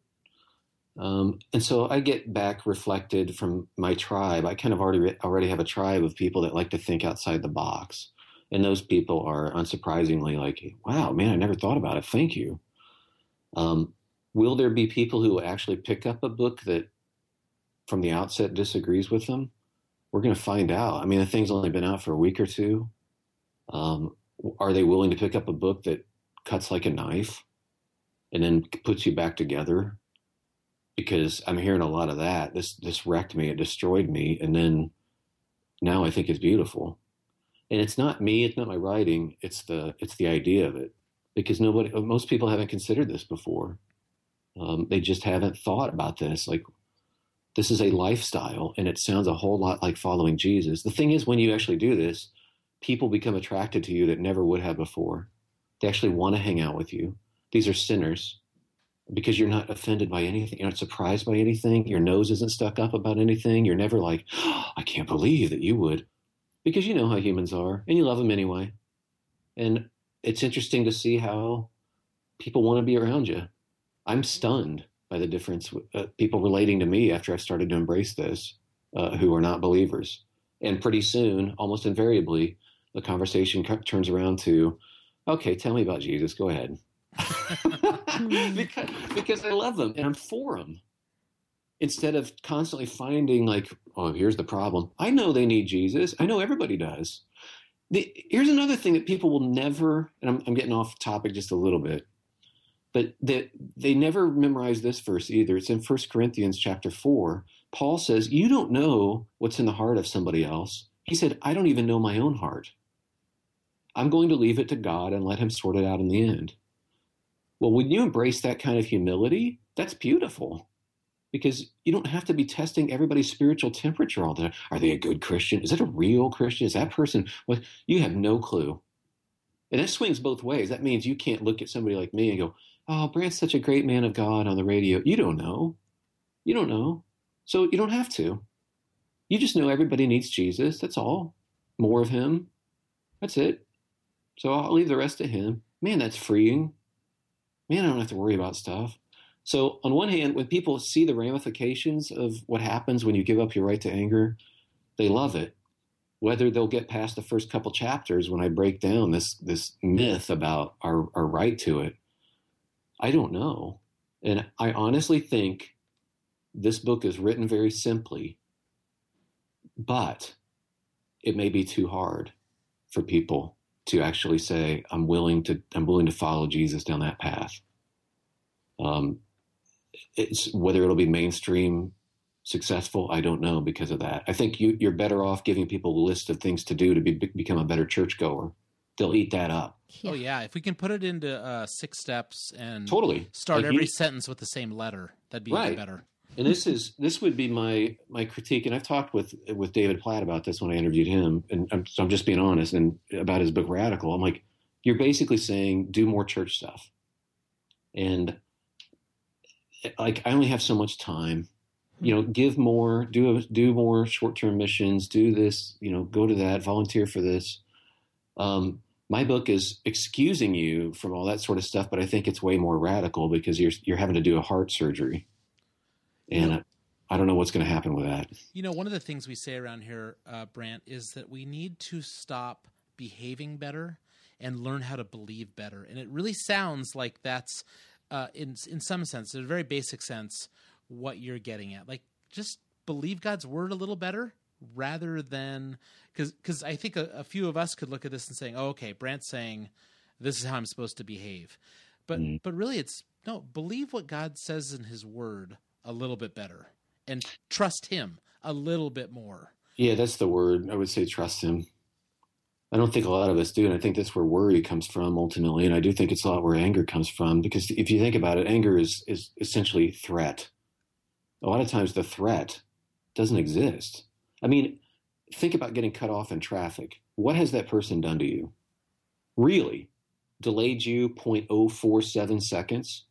Um, and so I get back reflected from my tribe. I kind of already already have a tribe of people that like to think outside the box. And those people are unsurprisingly like, wow, man, I never thought about it. Thank you. Um, Will there be people who actually pick up a book that from the outset disagrees with them? We're going to find out. I mean, the thing's only been out for a week or two. Um, are they willing to pick up a book that cuts like a knife and then puts you back together? Because I'm hearing a lot of that. This, this wrecked me. It destroyed me. And then now I think it's beautiful. And it's not me. It's not my writing. It's the, it's the idea of it, because nobody, most people haven't considered this before. Um, they just haven't thought about this. Like, this is a lifestyle, and it sounds a whole lot like following Jesus. The thing is, when you actually do this, people become attracted to you that never would have before. They actually want to hang out with you. These are sinners, because you're not offended by anything. You're not surprised by anything. Your nose isn't stuck up about anything. You're never like, oh, I can't believe that you would, because you know how humans are, and you love them anyway. And it's interesting to see how people want to be around you. I'm stunned by the difference uh, people relating to me after I've started to embrace this, uh, who are not believers. And pretty soon, almost invariably, the conversation c- turns around to, okay, tell me about Jesus. Go ahead. because, because I love them and I'm for them. Instead of constantly finding like, oh, here's the problem. I know they need Jesus. I know everybody does. The, here's another thing that people will never, and I'm, I'm getting off topic just a little bit, but they, they never memorize this verse either. It's in First Corinthians chapter four. Paul says, you don't know what's in the heart of somebody else. He said, I don't even know my own heart. I'm going to leave it to God and let him sort it out in the end. Well, when you embrace that kind of humility, that's beautiful, because you don't have to be testing everybody's spiritual temperature all the time. Are they a good Christian? Is that a real Christian? Is that person? Well, you have no clue. And that swings both ways. That means you can't look at somebody like me and go, oh, Brant's such a great man of God on the radio. You don't know. You don't know. So you don't have to. You just know everybody needs Jesus. That's all. More of him. That's it. So I'll leave the rest to him. Man, that's freeing. Man, I don't have to worry about stuff. So on one hand, when people see the ramifications of what happens when you give up your right to anger, they love it. Whether they'll get past the first couple chapters when I break down this, this myth about our, our right to it, I don't know. And I honestly think this book is written very simply, but it may be too hard for people to actually say, I'm willing to, I'm willing to follow Jesus down that path. Um, it's whether it'll be mainstream successful, I don't know because of that. I think you, you're better off giving people a list of things to do to be, become a better churchgoer. They'll eat that up. Yeah. Oh yeah! If we can put it into uh, six steps and totally start like every you, sentence with the same letter, that'd be right. better. And this is this would be my my critique. And I've talked with with David Platt about this when I interviewed him. And I'm, so I'm just being honest and about his book Radical. I'm like, you're basically saying do more church stuff. And like I only have so much time. You know, give more, do do more short term missions, do this. You know, go to that, volunteer for this. Um, My book is excusing you from all that sort of stuff, but I think it's way more radical because you're you're having to do a heart surgery, and yeah. I, I don't know what's going to happen with that. You know, one of the things we say around here, uh, Brant, is that we need to stop behaving better and learn how to believe better. And it really sounds like that's, uh, in in some sense, in a very basic sense, what you're getting at. Like, just believe God's word a little better. Rather than because because I think a, a few of us could look at this and saying, oh, okay, Brant's saying this is how I'm supposed to behave. But mm-hmm. but really it's no, believe what God says in his word a little bit better and trust him a little bit more. Yeah, that's the word. I would say trust him. I don't think a lot of us do, and I think that's where worry comes from ultimately, and I do think it's a lot where anger comes from, because if you think about it, anger is, is essentially threat. A lot of times the threat doesn't exist. I mean, think about getting cut off in traffic. What has that person done to you? Really? Delayed you zero point zero four seven seconds?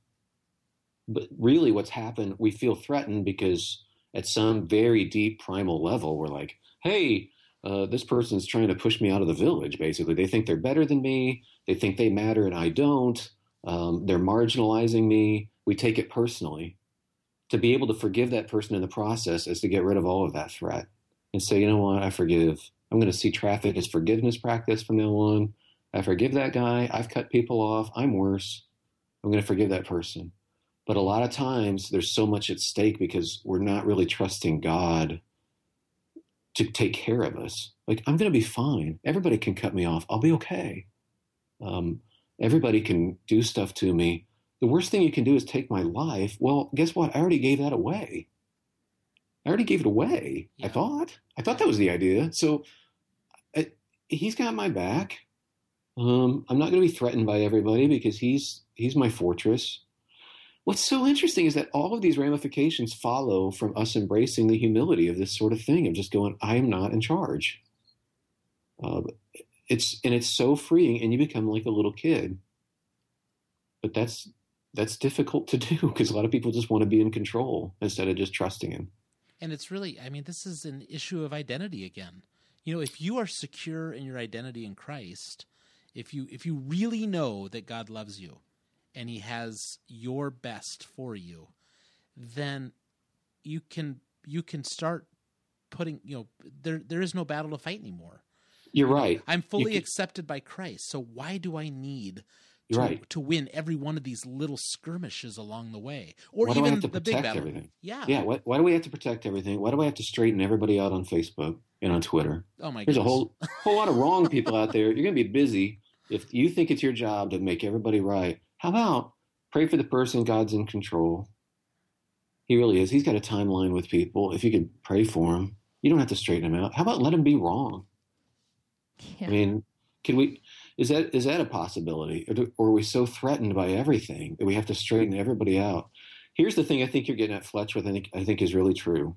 But really what's happened, we feel threatened because at some very deep primal level, we're like, hey, Uh, this person's trying to push me out of the village, basically. They think they're better than me. They think they matter and I don't. Um, they're marginalizing me. We take it personally. To be able to forgive that person in the process is to get rid of all of that threat and say, you know what, I forgive. I'm going to see traffic as forgiveness practice from now on. I forgive that guy. I've cut people off. I'm worse. I'm going to forgive that person. But a lot of times there's so much at stake because we're not really trusting God to take care of us. Like, I'm going to be fine. Everybody can cut me off. I'll be okay. Um, everybody can do stuff to me. The worst thing you can do is take my life. Well, guess what? I already gave that away. I already gave it away. Yeah. I thought. I thought that was the idea. So I, he's got my back. Um, I'm not going to be threatened by everybody because he's he's my fortress. What's so interesting is that all of these ramifications follow from us embracing the humility of this sort of thing, of just going, I am not in charge. Uh, it's and it's so freeing, and you become like a little kid. But that's that's difficult to do because a lot of people just want to be in control instead of just trusting him. And it's really, I mean, this is an issue of identity again. You know, if you are secure in your identity in Christ, if you if you really know that God loves you, and he has your best for you, then you can you can start putting, you know, there there is no battle to fight anymore. You're right. I'm fully can... accepted by Christ, so why do I need to, right. to win every one of these little skirmishes along the way? Or why even do I have to the big battle. Everything? Yeah. Yeah, why, why do we have to protect everything? Why do I have to straighten everybody out on Facebook and on Twitter? Oh my goodness. There's a whole whole lot of wrong people out there. You're going to be busy if you think it's your job to make everybody right. How about pray for the person? God's in control. He really is. He's got a timeline with people. If you could pray for him, you don't have to straighten him out. How about let him be wrong? Yeah. I mean, can we? Is that is that a possibility? Or, do, or are we so threatened by everything that we have to straighten everybody out? Here's the thing I think you're getting at, Fletch, with I think, I think is really true.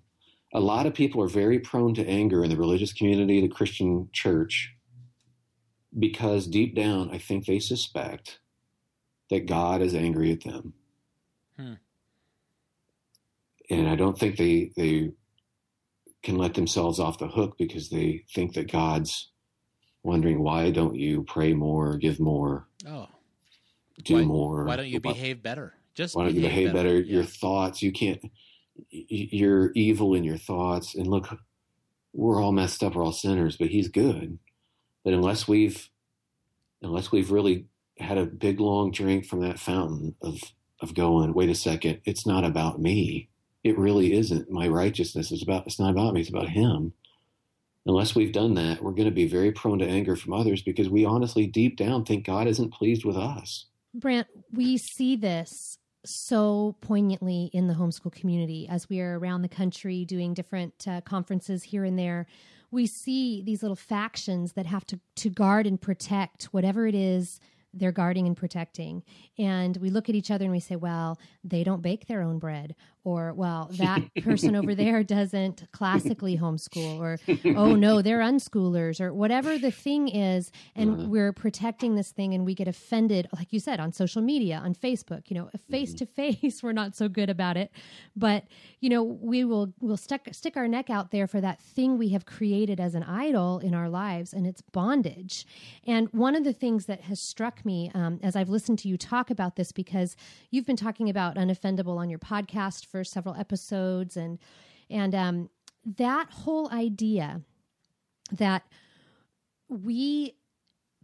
A lot of people are very prone to anger in the religious community, the Christian church, because deep down I think they suspect that God is angry at them. Hmm. And I don't think they they can let themselves off the hook because they think that God's wondering, why don't you pray more, give more, oh, do why, more? Why don't you why, behave better? Just why don't behave you behave better? better? Yeah. Your thoughts, you can't, you're evil in your thoughts. And look, we're all messed up, we're all sinners, but he's good. But unless we've, unless we've really had a big long drink from that fountain of, of going, wait a second, it's not about me. It really isn't. My righteousness is about, it's not about me. It's about him. Unless we've done that, we're going to be very prone to anger from others because we honestly deep down think God isn't pleased with us. Brant, we see this so poignantly in the homeschool community as we are around the country doing different uh, conferences here and there. We see these little factions that have to, to guard and protect whatever it is they're guarding and protecting. And we look at each other and we say, well, they don't bake their own bread. Or, well, that person over there doesn't classically homeschool. Or, oh, no, they're unschoolers. Or whatever the thing is. And uh-huh. we're protecting this thing and we get offended, like you said, on social media, on Facebook. You know, face-to-face, we're not so good about it. But, you know, we will we'll stick, stick our neck out there for that thing we have created as an idol in our lives, and it's bondage. And one of the things that has struck me um, as I've listened to you talk about this, because you've been talking about Unoffendable on your podcast for several episodes, and and um, that whole idea that we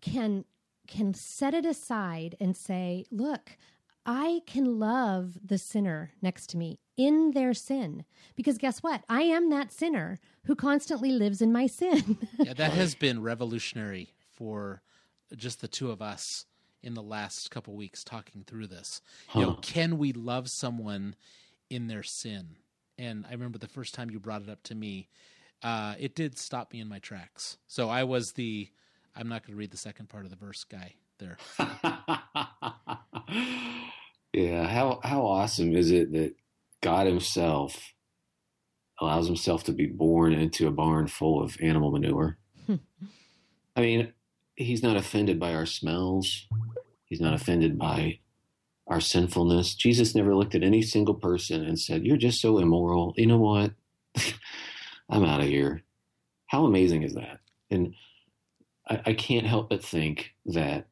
can can set it aside and say, look, I can love the sinner next to me in their sin, because guess what? I am that sinner who constantly lives in my sin. Yeah, that has been revolutionary for just the two of us in the last couple of weeks talking through this. Huh. You know, can we love someone in their sin. And I remember the first time you brought it up to me, uh, it did stop me in my tracks. So I was the, I'm not going to read the second part of the verse guy there. Yeah. How, how awesome is it that God himself allows himself to be born into a barn full of animal manure? I mean, he's not offended by our smells. He's not offended by our sinfulness. Jesus never looked at any single person and said, "You're just so immoral. You know what? I'm out of here." How amazing is that? And I, I can't help but think that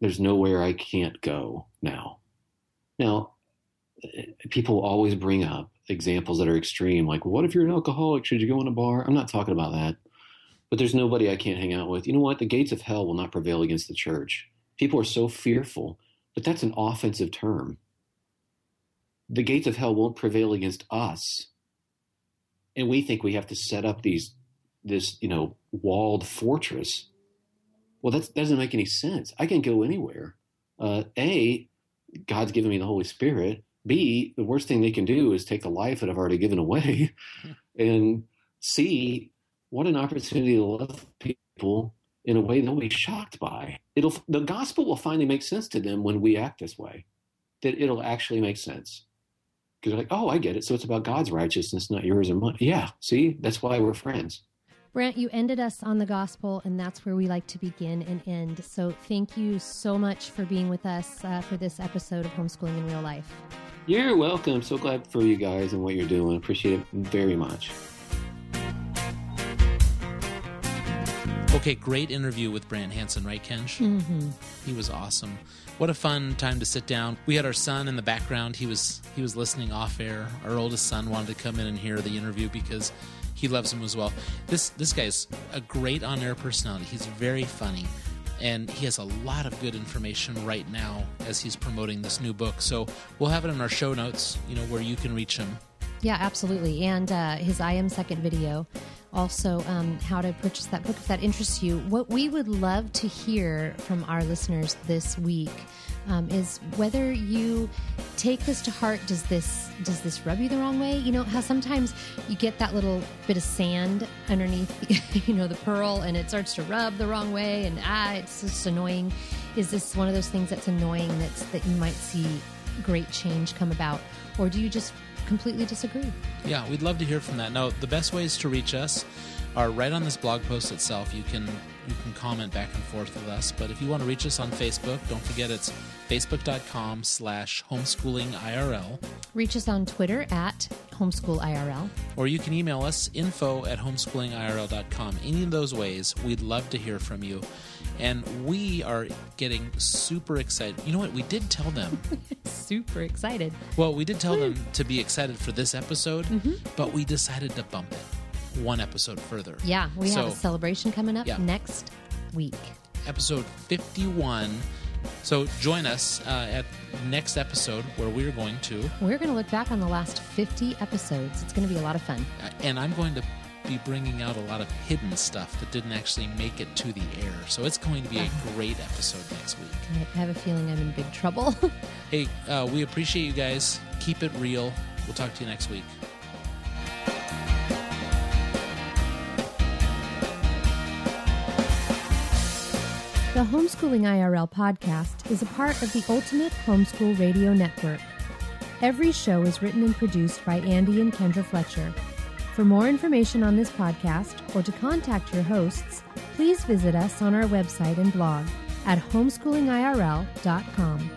there's nowhere I can't go now. Now, people always bring up examples that are extreme, like, what if you're an alcoholic? Should you go in a bar? I'm not talking about that. But there's nobody I can't hang out with. You know what? The gates of hell will not prevail against the church. People are so fearful, but that's an offensive term. The gates of hell won't prevail against us. And we think we have to set up these, this, you know, walled fortress. Well, that's, that doesn't make any sense. I can go anywhere. Uh, A, God's given me the Holy Spirit. B, the worst thing they can do is take the life that I've already given away. And C, what an opportunity to love people in a way they'll be shocked by. It'll, the gospel will finally make sense to them when we act this way, that it'll actually make sense. Because they're like, oh, I get it. So it's about God's righteousness, not yours or mine. Yeah, see, that's why we're friends. Brant, you ended us on the gospel, and that's where we like to begin and end. So thank you so much for being with us uh, for this episode of Homeschooling in Real Life. You're welcome. So glad for you guys and what you're doing. Appreciate it very much. Okay, great interview with Brant Hansen, right, Kench? Mm-hmm. He was awesome. What a fun time to sit down. We had our son in the background. He was he was listening off air. Our oldest son wanted to come in and hear the interview because he loves him as well. This this guy is a great on-air personality. He's very funny, and he has a lot of good information right now as he's promoting this new book. So we'll have it in our show notes, you know, where you can reach him. Yeah, absolutely. And uh, his I Am Second video. Also, um, how to purchase that book if that interests you. What we would love to hear from our listeners this week um, is whether you take this to heart. Does this does this rub you the wrong way? You know how sometimes you get that little bit of sand underneath, you know, the pearl, and it starts to rub the wrong way, and ah, it's just annoying. Is this one of those things that's annoying? That's that you might see great change come about, or do you just completely disagree? Yeah, we'd love to hear from that. Now, the best ways to reach us are right on this blog post itself. You can you can comment back and forth with us. But if you want to reach us on Facebook, don't forget it's facebook.com slash homeschoolingirl. Reach us on Twitter at homeschoolirl. Or you can email us info at homeschoolingirl.com. Any of those ways, we'd love to hear from you. And we are getting super excited. You know what? We did tell them. Super excited. Well, we did tell them to be excited for this episode, mm-hmm. but we decided to bump it one episode further. Yeah, we so, have a celebration coming up yeah. next week. Episode fifty-one. So join us uh, at next episode where we're going to... We're going to look back on the last fifty episodes. It's going to be a lot of fun. And I'm going to... be bringing out a lot of hidden stuff that didn't actually make it to the air. So it's going to be a great episode next week. I have a feeling I'm in big trouble. Hey, uh, we appreciate you guys. Keep it real. We'll talk to you next week. The Homeschooling I R L podcast is a part of the Ultimate Homeschool Radio Network. Every show is written and produced by Andy and Kendra Fletcher. For more information on this podcast or to contact your hosts, please visit us on our website and blog at homeschooling I R L dot com.